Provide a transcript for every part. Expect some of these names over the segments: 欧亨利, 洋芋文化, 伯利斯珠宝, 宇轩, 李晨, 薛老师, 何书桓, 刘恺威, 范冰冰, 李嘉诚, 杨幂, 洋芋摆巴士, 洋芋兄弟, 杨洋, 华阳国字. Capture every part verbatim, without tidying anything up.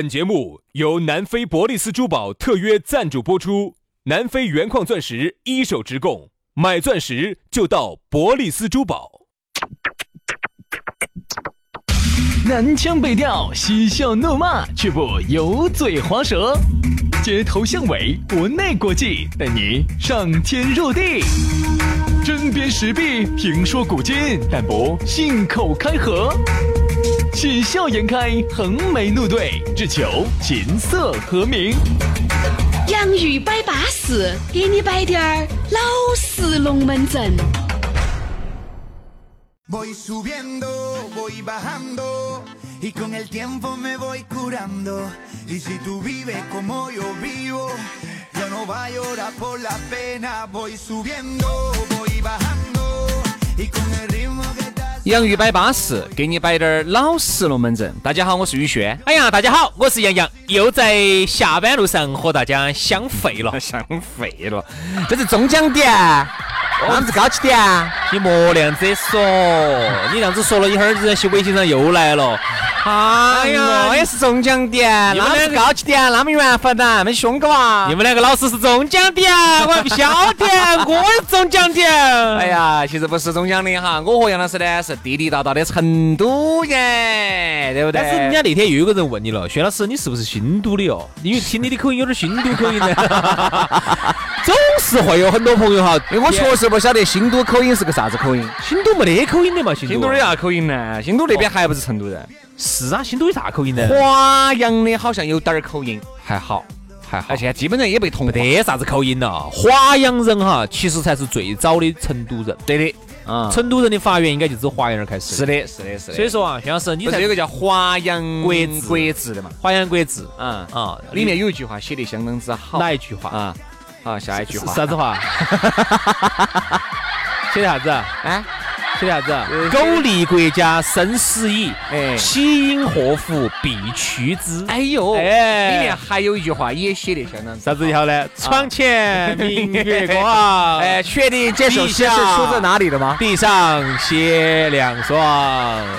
本节目由南非伯利斯珠宝特约赞助播出，南非原矿钻石一手直供，买钻石就到伯利斯珠宝。南腔北调，嬉笑怒骂，却不油嘴滑舌，街头巷尾，国内国际，带你上天入地。针砭时弊，评说古今，但不信口开河。喜笑颜开，横眉怒对，只求琴瑟和鸣。洋芋摆巴士，给你摆点儿老式龙门阵。洋芋摆巴士，给你摆点老式龙门阵。大家好，我是宇轩。哎呀，大家好，我是杨洋，又在下班路上和大家相废了，相废了。这是中奖点，那是高级点。你莫这样子说，你这样子说了一会儿，这微信上又来了。哎呀，我也是中奖点，那是高级点，那么缘分呐，那么凶个哇！你们两个老师是中奖点，我还不晓得，我是中奖点。哎呀，其实不是中奖的哈，我和杨老师呢是地地道道的成都人，对不对？但是人家那天又有个人问你了，薛老师，你是不是新都的哦？因为听你的口音有点新都口音呢。总是会有很多朋友哈，因为我确实不晓得新都口音是个啥子口音。新都没得口音的嘛，新都。新都的啥口音呢？新都那边还不是成都人。是啊，新都有啥口音呢？华阳的好像有点口音，还好。还好，而且基本上也被同化，没得啥子口音了。华阳人哈，其实才是最早的成都人。对的，嗯，成都人的发源应该就是华阳人开始。是的，是的，是的。所以说啊，薛老师，你才有个叫华阳国字的嘛？华阳国字，嗯啊，里面有一句话写的相当之好。哪一句话啊？好，下一句话。啥子话？写的啥子？哎，写的啥子？苟利国家生死以，其因祸福必趋之。哎呦，里面还有一句话也写的相当。啥子以后呢？床前明月光。哎，确定这首诗是出自哪里的吗？地上鞋两双。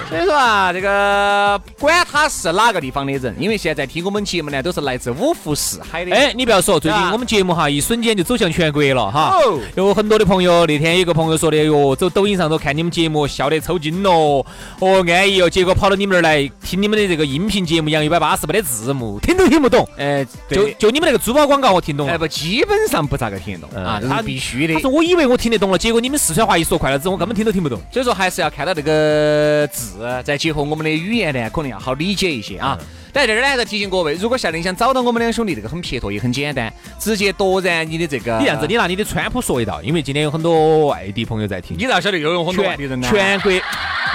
所以说啊，这个不管他是哪个地方的人，因为现在听我们节目呢，都是来自五湖四海的。哎，你不要说，最近我们节目哈，一瞬间就走向全国了哈。有很多的朋友，那天有个朋友说的哟，走抖音上都看你们节目笑得抽筋喽，哦安逸哦，结果跑到你们那儿来听你们的这个音频节目，洋芋摆巴士没得字幕，听都听不懂。哎，就就你们那个珠宝广告我听懂了，哎不，基本上不咋个听得懂啊，他必须的。他说我以为我听得懂了，结果你们四川话一说快了之后，我根本听都听不懂。所以说还是要看到这个字，再结合我们的语言呢，可能要好理解一些啊。在这儿呢，还是提醒各位，如果下定想找到我们两兄弟，这个很撇脱，也很简单，直接夺然你的这个。你这样子，你拿你的川普说一道，因为今天有很多外地朋友在听。你咋晓得又有很多外地人呢？全国，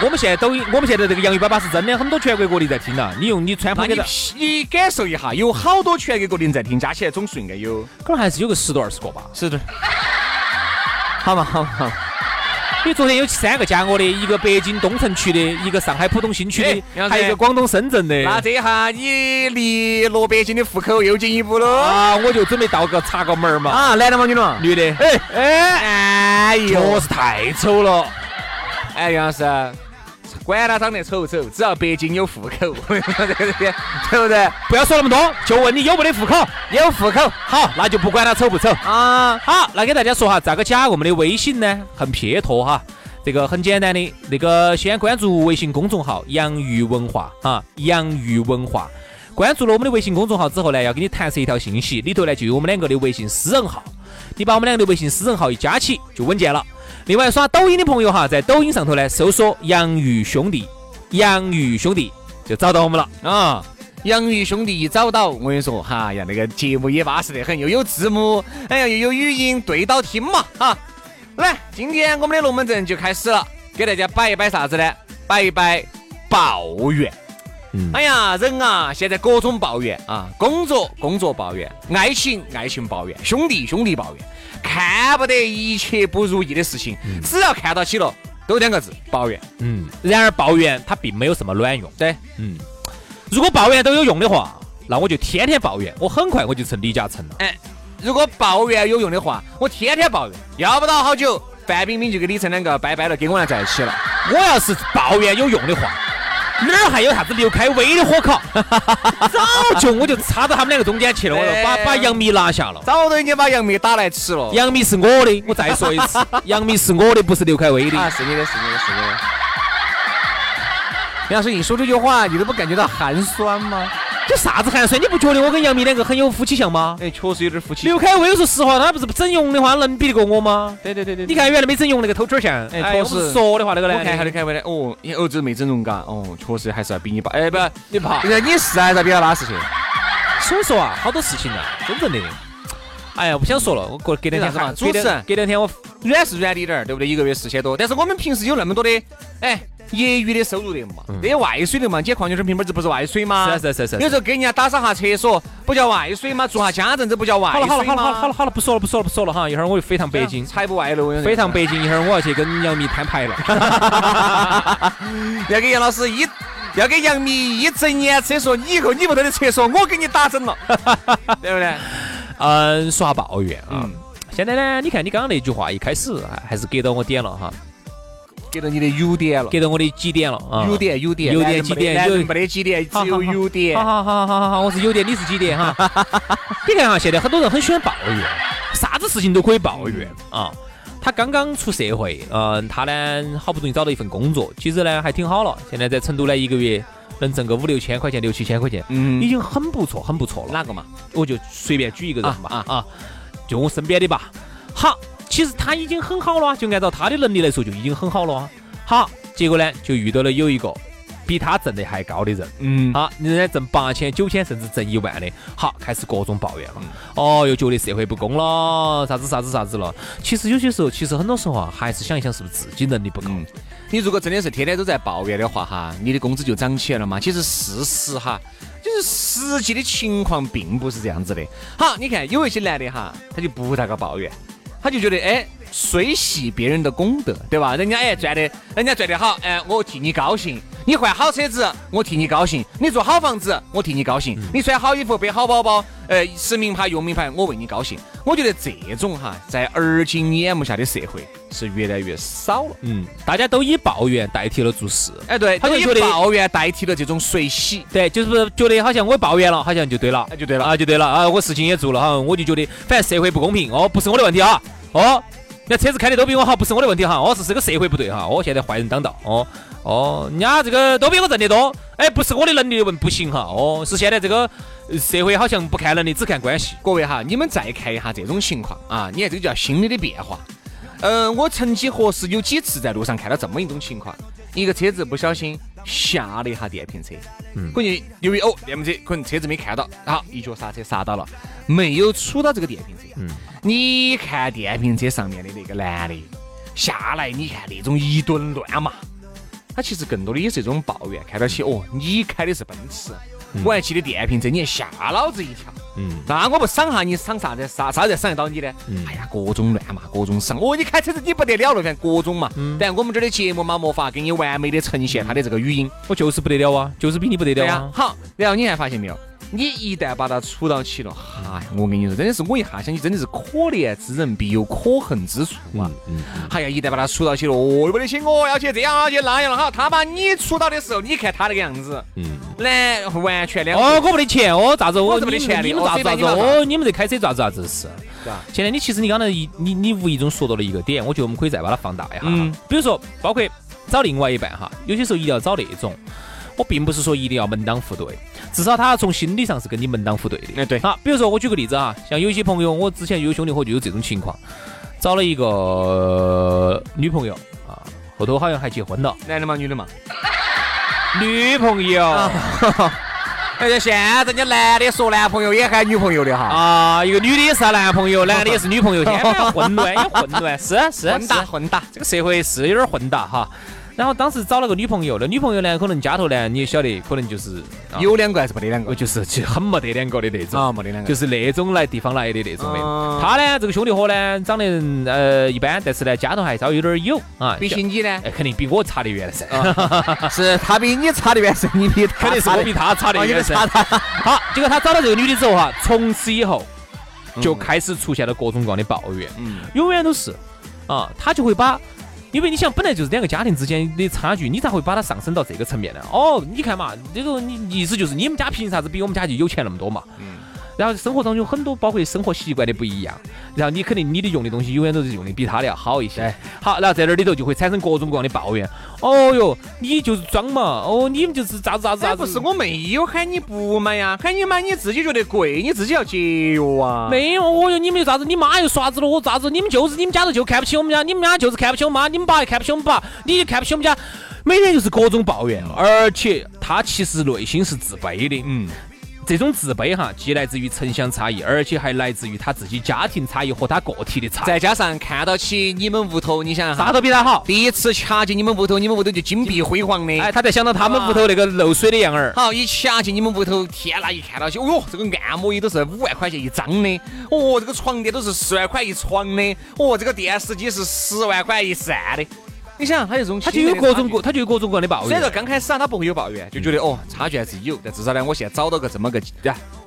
我们现在抖音，我们现在这个洋芋摆巴士真的很多全国各地在听了。你用你川普给他，你感受一下，有好多全国各地人在听，加起来总数应该有，可能还是有个十多二十个吧。是的。好嘛，好嘛，好嘛。因为昨天有三个加我的，一个北京东城区的，一个上海浦东新区的，还有一个广东深圳的。那这下你离落北京的户口又进一步了啊！我就准备到个插个门嘛。啊，男的吗？女的吗？女的。哎哎哎呦，我是太丑了。哎，杨老师，管他长得丑不丑，只要北京有户口，对不对？不要说那么多，就问你有没得户口？有户口。好，那就不管他丑不丑啊。好，那给大家说哈，咋个加我们的微信呢？很撇脱哈，这个很简单的，那个先关注微信公众号"洋芋文化"啊，"洋芋文化"。关注了我们的微信公众号之后呢，要给你弹射一条信息，里头呢就有我们两个的微信私人号，你把我们两个的微信私人号一加起，就稳健了。另外刷抖音的朋友哈，在抖音上头呢搜索"洋芋兄弟"，"洋芋兄弟"就找到我们了啊。洋芋兄弟一找到，我跟你说哈呀，那个节目也巴适得很，又有字幕，哎呀，又有语音对到听嘛哈。来，今天我们的龙门阵就开始了，给大家摆一摆啥子呢？摆一摆抱怨。嗯、哎呀，人啊，现在各种抱怨啊，工作工作抱怨，爱情爱情抱怨，兄弟兄弟抱怨，看不得一切不如意的事情，嗯、只要看到起了，都两个字抱怨。嗯，然而抱怨它并没有什么卵用。对，嗯。如果抱怨都有用的话，那我就天天抱怨，我很快我就成李嘉诚了。哎，如果抱怨有用的话，我天天抱怨，要不到好久，范冰冰就跟李晨两个拜拜了，跟我俩在一起了。我要是抱怨有用的话，哪儿还有啥子刘恺威的火烤？早就我就插到他们两个中间去了，我就把把杨幂拿下了。早都已经把杨幂打来吃了。杨幂是我的，我再说一次，杨幂是我的，不是刘恺威的。啊，是你的，是你的，是你的。杨老师，你说这句话，你都不感觉到寒酸吗？这啥子寒酸？你不觉得我跟杨幂两个很有夫妻相吗？哎，确实有点夫妻。刘恺威说实话，他不是整容的话，能比得过我吗？对对对对。你看原来没整容那个偷圈像，哎，我是说的话那个呢？我看他刘恺威呢，哦，你儿子没整容嘎，哦，确实还是要比你爸，哎不，你爸，你是还是要比他巴适些。所以说啊，好多事情啊，真正的，哎呀，我不想说了，我过隔两天哈，主持人，隔两天我软是软的一点，对不对？一个月四千多，但是我们平时有那么多的，哎。业余的收入的嘛，那些外水的嘛，捡矿泉水瓶瓶子不是外水吗？是、啊、是、啊、是、啊、是、啊。有时候给人家打扫下厕所，不叫外水吗？做下家政这不叫外水吗？好了好了好了好了好了，不说了不说了不说了哈！一会儿我就非常北京，踩不外露。非常北京，一会儿我要去跟杨幂摊牌了。要给杨老师一，要给杨幂一整年厕所，你以后你不得的厕所，我给你打整了，对不对？嗯，耍抱怨啊。嗯、现在呢，你看你刚刚那句话一开始还是给到我点了哈。给到你的优点了，给到我的几点了啊？优点，优点，优点，几点？有没得几点？只有优点。好好好好好好，我是优点，你是几点哈？你看哈，现在很多人很喜欢抱怨，啥子事情都可以抱怨啊。他刚刚出社会，嗯，他呢好不容易找到一份工作，其实呢还挺好了。现在在成都呢，一个月能挣个五六千块钱，六七千块钱，嗯，已经很不错，很不错了。哪个嘛？我就随便举一个人嘛啊啊，就我身边的吧。好。其实他已经很好了，就按照他的能力来说就已经很好了。好，结果呢就遇到了有一个比他挣的还高的人，嗯，好，人家挣八千、九千甚至挣一万的，好，开始各种抱怨了。嗯、哦，又觉得社会不公了，啥子啥子啥子了。其实有些时候，其实很多时候啊，还是想一想是不是自己能力不够。嗯、你如果真的是天天都在抱怨的话，哈，你的工资就涨起来了嘛。其实事实哈，就是实际的情况并不是这样子的。好，你看有一些男的哈，他就不大个抱怨。他就觉得哎，水洗别人的功德，对吧？人家哎赚的，人家赚的好，哎，我替你高兴。你换好车子，我替你高兴；你住好房子，我替你高兴；嗯、你穿好衣服，背好包包，呃，吃名牌用名牌，我为你高兴。我觉得这种哈，在而今眼目下的社会是越来越少了。嗯，大家都以抱怨代替了做事。哎，对，他就以抱怨代替了这种水洗。对，就是觉得好像我抱怨了，好像就对了，就对了啊，就对了啊，我事情也做了哈，我就觉得反正社会不公平哦，不是我的问题啊。哦，那车子开的都比我好，不是我的问题哈。哦，是这个社会不对哈。哦，现在坏人当道。哦哦，人家这个都比我挣得多，哎，不是我的能力问不行哈。哦，是现在这个社会好像不看能力，只看关系。各位哈，你们再看一下这种情况啊，你看这个叫心理的变化。呃，我曾几何时有几次在路上看到这么一种情况，一个车子不小心下了一下电瓶车，嗯，可能由于哦电瓶车可能车子没看到，好一脚刹车刹到了，没有触到这个电瓶车，嗯，你看电瓶车上面的那个男的下来，你看那种一顿乱骂，他其实更多的也是一种抱怨，看到起哦，你开的是奔驰，我还骑的电瓶车，你还吓老子一跳，嗯，那我不赏下你赏啥子？啥啥子赏得到你呢？嗯、哎呀，各种乱骂，各种赏。哦，你开车子你不得了了，反正各种嘛。嗯、但我们这儿的节目嘛，没法给你完美的呈现他的这个语音。我就是不得了啊，就是比你不得了啊。啊好，然后你还发现没有？你一旦把他杵到起了，哎，我跟你说，真的是我一下想起，真的是可怜之人必有可恨之处啊！嗯嗯、哎呀，一旦把他杵到起了，哦，不得行，我要去这样，要去那样了哈。他把你杵到的时候，你看他那个样子，嗯，来完全两哦，我不得钱哦，咋子我怎么得钱的？哦，咋子咋子哦，你们这开车咋子咋子是？是吧？现在你其实你刚才一你你无意中说到了一个点，我觉得我们可以再把它放大一下，嗯、比如说包括找另外一半哈，有些时候一定要找那种。我并不是说一定要门当户对，至少他从心理上是跟你门当户对的。哎，对。好，比如说我举个例子啊，像有一些朋友，我之前有兄弟伙就有这种情况，找了一个、呃、女朋友啊，后头好像还结婚了。男的嘛，女的嘛？女朋友。啊哈哈哎呀，现在人家男的说男朋友也喊女朋友的哈啊，一个女的也是男朋友，男的也是女朋友，现在混乱，混乱，是是混打混打，这个社会是有点混打哈。然后当时找了个女朋友，那女朋友呢，可能家头呢，你也晓得，可能就是、啊、有两个还是没得两个，就是其实很没得两个的那种啊，没得两个，就是那种来地方来的那种的。嗯、他呢，这个兄弟伙呢，长得呃一般，但是呢，家头还稍微有点有啊。比起你呢、哎，肯定比我差得远噻。啊、是他比你差得远，是你比肯定是我比他差得远噻。好，结果他找到这个女的之后哈，从此以后就开始出现了各种各样的抱怨，嗯，永远都是啊，他就会把。因为你想本来就是两个家庭之间的差距，你咋会把它上升到这个层面呢？哦，你看嘛，这个你意思就是你们家凭啥子比我们家就有钱那么多嘛？嗯。然后生活当中很多包括生活习惯的不一样，然后你肯定你的用的东西永远都是用的比他的要好一些。好，然后在这里头就会产生各种各样的抱怨。哦哟，你就是装嘛，哦，你们就是咋咋咋。哎，不是我没有喊你不买呀，喊你买你自己觉得贵，你自己要节约啊。没有，我哟，你们又咋子？你妈又耍子了，我咋子？你们就是你们家的就看不起我们家，你们家就是看不起我妈，你们爸也看不起我们爸，你就看不起我们家，每天就是各种抱怨，而且他其实内心是自卑的。嗯。这种自卑哈，既来自于城乡差异，而且还来自于他自己家庭差异和他个体的差异，再加上看到起你们屋头，你想啥都比他好，第一次掐进你们屋头，你们屋头就金碧辉煌的，哎，他在想到他们屋头那个漏水的样儿，好，一掐进你们屋头，天哪，一看到起，哦哟，这个按摩椅都是五万块钱一张的，哦，这个床垫都是十万块一床的，哦，这个电视机是十万块一扇的。你想他有种，他就有各种各，他就有各种各样的抱怨。虽然说刚开始啊，他不会有抱怨，就觉得哦，差距还是有，但至少呢，我现在找到个这么个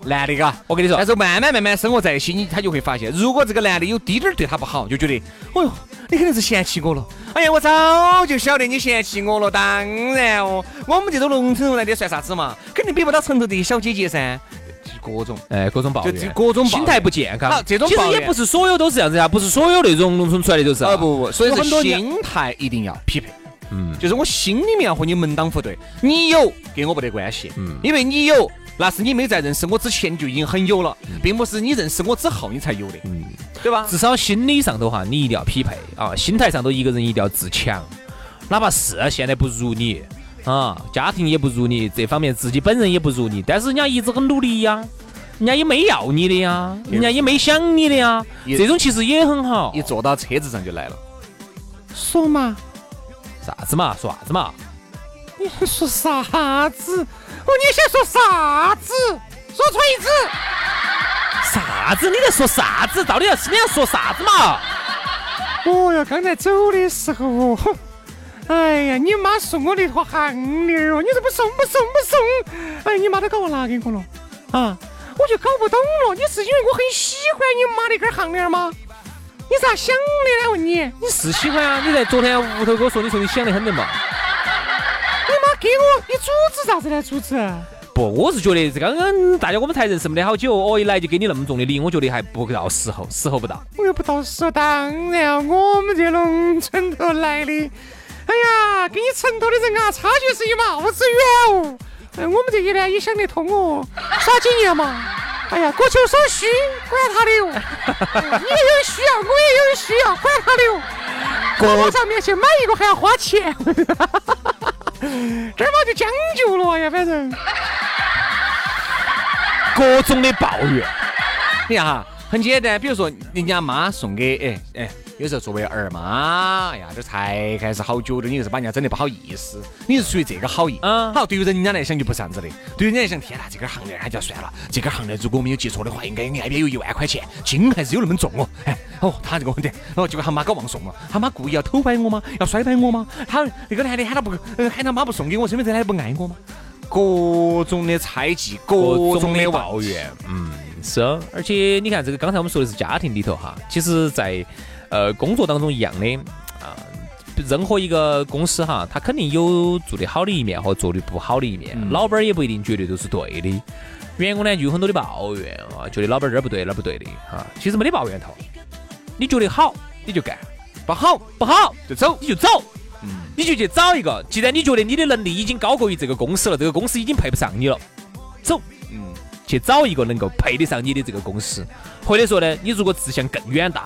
男的嘎，我跟你说。但是慢慢慢慢生活在一起，你他就会发现，如果这个男的有滴点对他不好，就觉得，哎呦，你肯定是嫌弃我了。哎呀，我早就晓得你嫌弃我了，当然哦，我们这种农村来的算啥子嘛，肯定比不到城头的小姐姐噻。各种哎，各种抱怨，各种心态不健康。这种其实也不是所有都是这样子呀，不是所有那种农村出来的就是啊，不不不，所以很多心态一定要匹配。嗯，就是我心里面要和你门当户对，你有跟我没得关系。嗯，因为你有，那是你没在认识我之前你就已经很有了，并不是你认识我之后你才有的。嗯，对吧？至少心理上的话，你一定要匹配啊，心态上头一个人一定要自强，哪怕是现在不如你。啊，家庭也不如你，这方面自己本人也不如你，但是人家一直很努力呀，人家也没要你的呀，人家也没想你的呀，这种其实也很好。一坐到车子上就来了，说嘛，啥子嘛，说啥子嘛，你说啥子？哦，你先说啥子？说锤子？啥子？你在说啥子？到底要你要说啥子嘛？哦呀，刚才走的时候。哎呀，你妈送我的一坨项链哦，你怎么送不送不送？哎，你妈都给我拿给我了啊！我就搞不懂了，你是因为我很喜欢你妈那根项链吗？你咋想的呢？问你，你是喜欢啊？你在昨天屋头跟我说，你说你想得很的嘛？你妈给我，你阻止啥子呢？阻止？不，我是觉得这刚刚大家我们才认识没得好久，我一来就给你那么重的礼，我觉得还不到时候，时候不到。我又不到时候，当然我们这农村头来的。哎呀，跟你城头的人啊，差距是一毛之远哦。哎，我们这一呢也想得通哦，耍几年嘛。哎呀，各求所需，管他的哟、哦。你也有需要，我也有需要，管他的哟、哦。各往上面去买一个还要花钱，这嘛就将就了呀，反正。各种的抱怨，你看哈，很简单，比如说人家妈送给，哎哎。有时候作为二妈呀，这才开始好久的，你是把人家真的不好意思，你是属于这个好意。嗯，好，对于人家来讲就不是这样子的，对于人家来讲，天哪，这个行业还叫算了，这个行业如果我没有记错的话，应该那边有一万块钱，金还是有那么重哦。哎，哦，他这个问题，哦，结果他妈搞忘送了，他妈故意要偷拍我吗？要甩拍我吗？他那个男的喊他不，呃，喊他妈不送给我，身份证他不爱我吗？各种的猜忌，各种的抱怨，嗯，是啊，而且你看这个，刚才我们说的是家庭里头哈，其实，在呃，工作当中一样的啊、呃，任何一个公司哈，它肯定有做得好的一面和做得不好的一面，嗯、老板也不一定绝对都是对的，员工呢就有很多的抱怨啊，觉得老板这儿不对那不对的啊，其实没得抱怨头，你觉得好你就干，不好不好就走你就走。嗯，你就去找一个，既然你觉得你的能力已经高过于这个公司了，这个公司已经配不上你了，走，嗯，去找一个能够配得上你的这个公司，或者说呢，你如果志向更远大，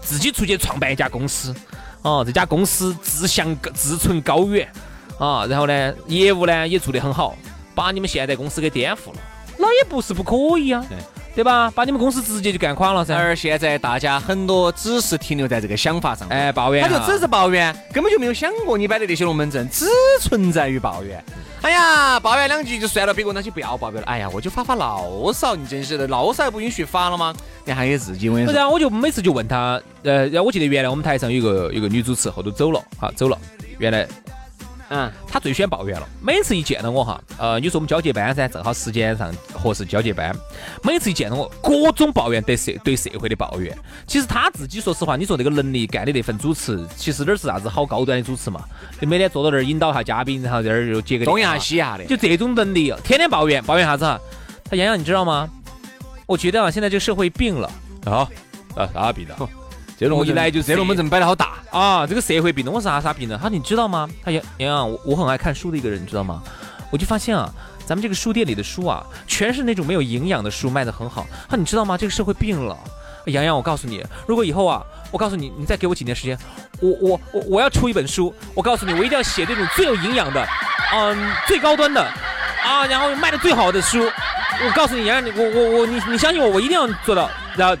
自己出去创办一家公司，哦，这家公司志向志存高远啊，然后呢，业务呢也做得很好，把你们现在公司给颠覆了，那也不是不可以啊。对对吧？把你们公司直接就干垮了噻！而现在大家很多只是停留在这个想法上，哎，抱怨、啊，他就只是抱怨，根本就没有想过你摆的那些龙门阵，只存在于抱怨。哎呀，抱怨两句就算了，别个那些不要抱怨了。哎呀，我就发发牢骚，你真是的，牢骚不允许发了吗？你还给自己问。不是啊，我就每次就问他，呃，我记得原来我们台上有个有个女主持，后头走了，好走了，原来嗯，他最喜欢抱怨了。每次一见到我哈，呃，有时候我们交接班噻，正好时间上合适交接班。每次一见到我，各种抱怨对社对社会的抱怨。其实他自己说实话，你说这个能力干的那份主持，其实哪是啥子好高端的主持嘛？就每天坐到那儿引导下嘉宾，然后在那儿又接个东亚西亚的，就这种能力，天天抱怨抱怨啥子哈？他洋洋你知道吗？我觉得啊，现在这个社会病了啊啊啥病了？这龙门阵，这龙门阵摆得好大啊！这个社会病，我是啥啥病呢？他你知道吗？他杨杨，我我很爱看书的一个人，你知道吗？我就发现啊，咱们这个书店里的书啊，全是那种没有营养的书，卖得很好。他你知道吗？这个社会病了，杨杨，我告诉你，如果以后啊，我告诉你，你再给我几年时间，我我我我要出一本书，我告诉你，我一定要写这种最有营养的，嗯，最高端的啊，然后卖得最好的书。我告诉你，杨杨，我我我，你你相信我，我一定要做到。然后。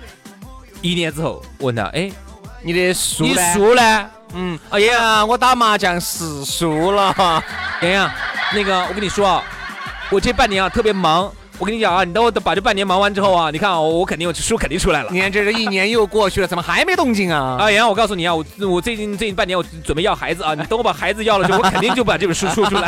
一年之后问他，哎，你的书呢？你书呢？嗯，哎呀，我打麻将死输了。洋洋，那个我跟你说啊，我这半年啊特别忙。我跟你讲啊，你等我把这半年忙完之后啊，你看啊，我肯定我书肯定出来了。你看这是一年又过去了，怎么还没动静啊？啊，洋洋，我告诉你啊，我我最近最近半年我准备要孩子啊，你等我把孩子要了，就我肯定就把这本书出出来。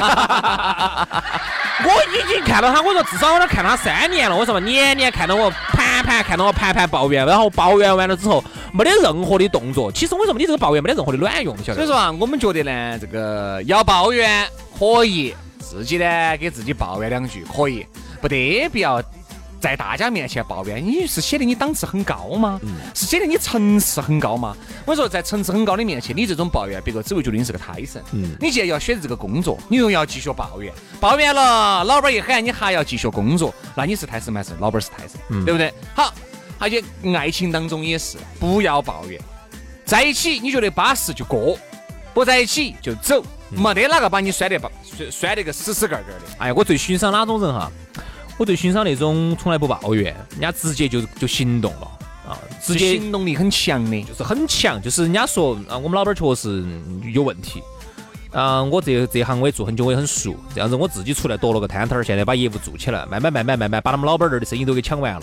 我已经看到他，我说至少我都看他三年了，我什么年年看到我盘盘看到我盘盘抱怨，然后抱怨完了之后没得任何的动作。其实为什么你这个抱怨没得任何的卵用？所以说啊，我们觉得呢，这个要抱怨可以，自己呢给自己抱怨两句可以，不得不要在大家面前抱怨，你是显得你档次很高吗？嗯、是显得你层次很高吗？我说在层次很高的面前，你这种抱怨，别个只会觉得你是个胎神。嗯，你既然要选择这个工作，你又要继续抱怨，抱怨了，老板一喊你还要继续工作，那你是胎神吗？是老板是胎神，嗯、对不对？好，而且爱情当中也是，不要抱怨，在一起你觉得巴适就过，不在一起就走，没得哪个把你摔得把摔得个死死个个的。哎呀，我最欣赏哪种人哈？我对欣赏那种从来不抱怨，人家直接就就行动了啊，直接行动力很强的，就是很强，就是人家说啊，我们老板确实有问题，啊，我这这行我也做很久，我也很熟，这样子我自己出来夺了个摊摊儿，现在把业务做起来，慢慢慢慢慢慢把他们老板那儿的生意都给抢完了，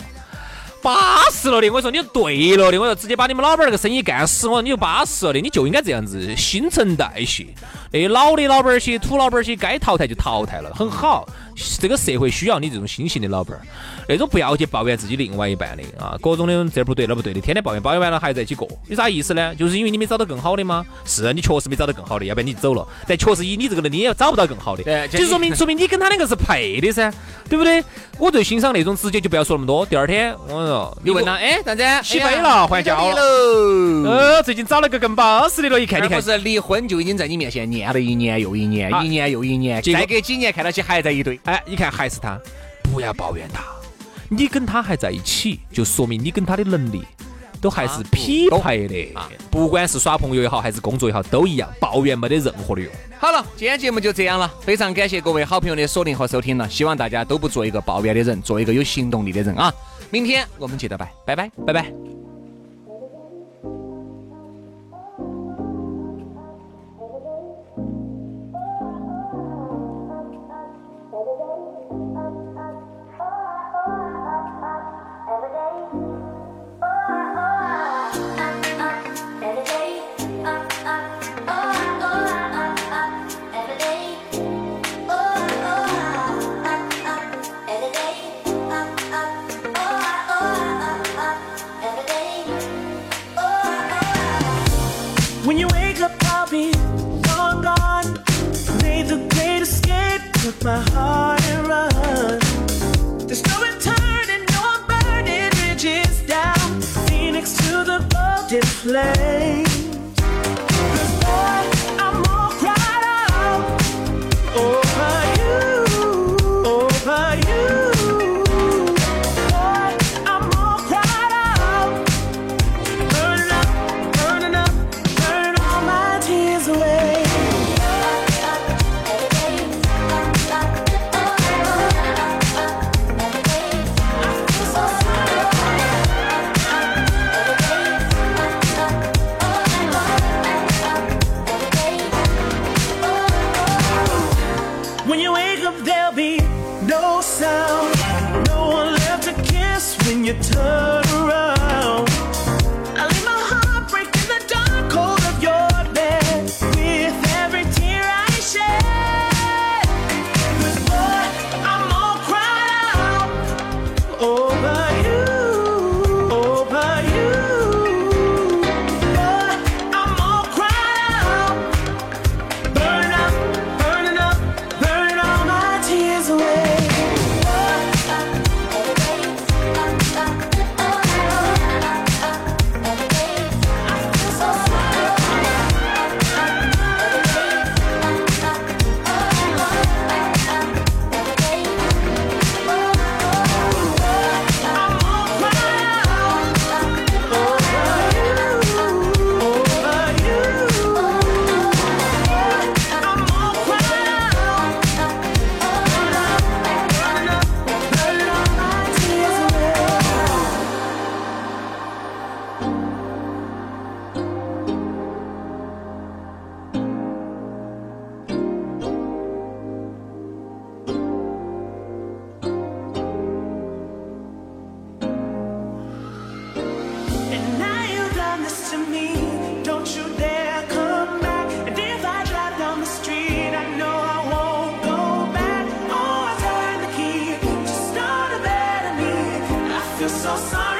巴适了的，我说你对了的，我说直接把你们老板那个生意干死，我说你就巴适了的，你就应该这样子，新陈代谢，那老的老板些、土老板些该淘汰就淘汰了，很好。这个社会需要你这种新型的老板，那种不要去抱怨自己另外一半的啊，各种的这不对那不对的，天天抱怨，抱怨完了还在一起过，有啥意思呢？就是因为你没找到更好的吗？是你确实没找到更好的，要不然你走了，但确实以你这个人，你也找不到更好的，就说明说明你跟他两个是配的噻，对不对？我最欣赏那种直接就不要说那么多。第二天我说你问他，哎，大姐起飞了，换轿了，呃，最近找了个更巴适的了，一看你看，不是离婚就已经在你面前念了一年又一年，一年又一年，再给几年看到起还在一堆。哎，你看还是他，不要抱怨他，你跟他还在一起，就说明你跟他的能力都还是匹配的、啊啊、不管是耍朋友也好，还是工作也好，都一样，抱怨没得任何的用。好了，今天节目就这样了，非常感谢各位好朋友的锁定和收听了，希望大家都不做一个抱怨的人，做一个有行动力的人啊！明天我们接着拜，拜拜，拜拜。My heart and run. There's no returning, no burning bridges down. Phoenix to the golden flame. Cause boy, I'm all cried out over you, over you. Boy, I'm all cried out. Burning up, burning up, burning all my tears away. You turn around, I leave my heartbreak in the dark cold of your bed. With every tear I shed So sorry.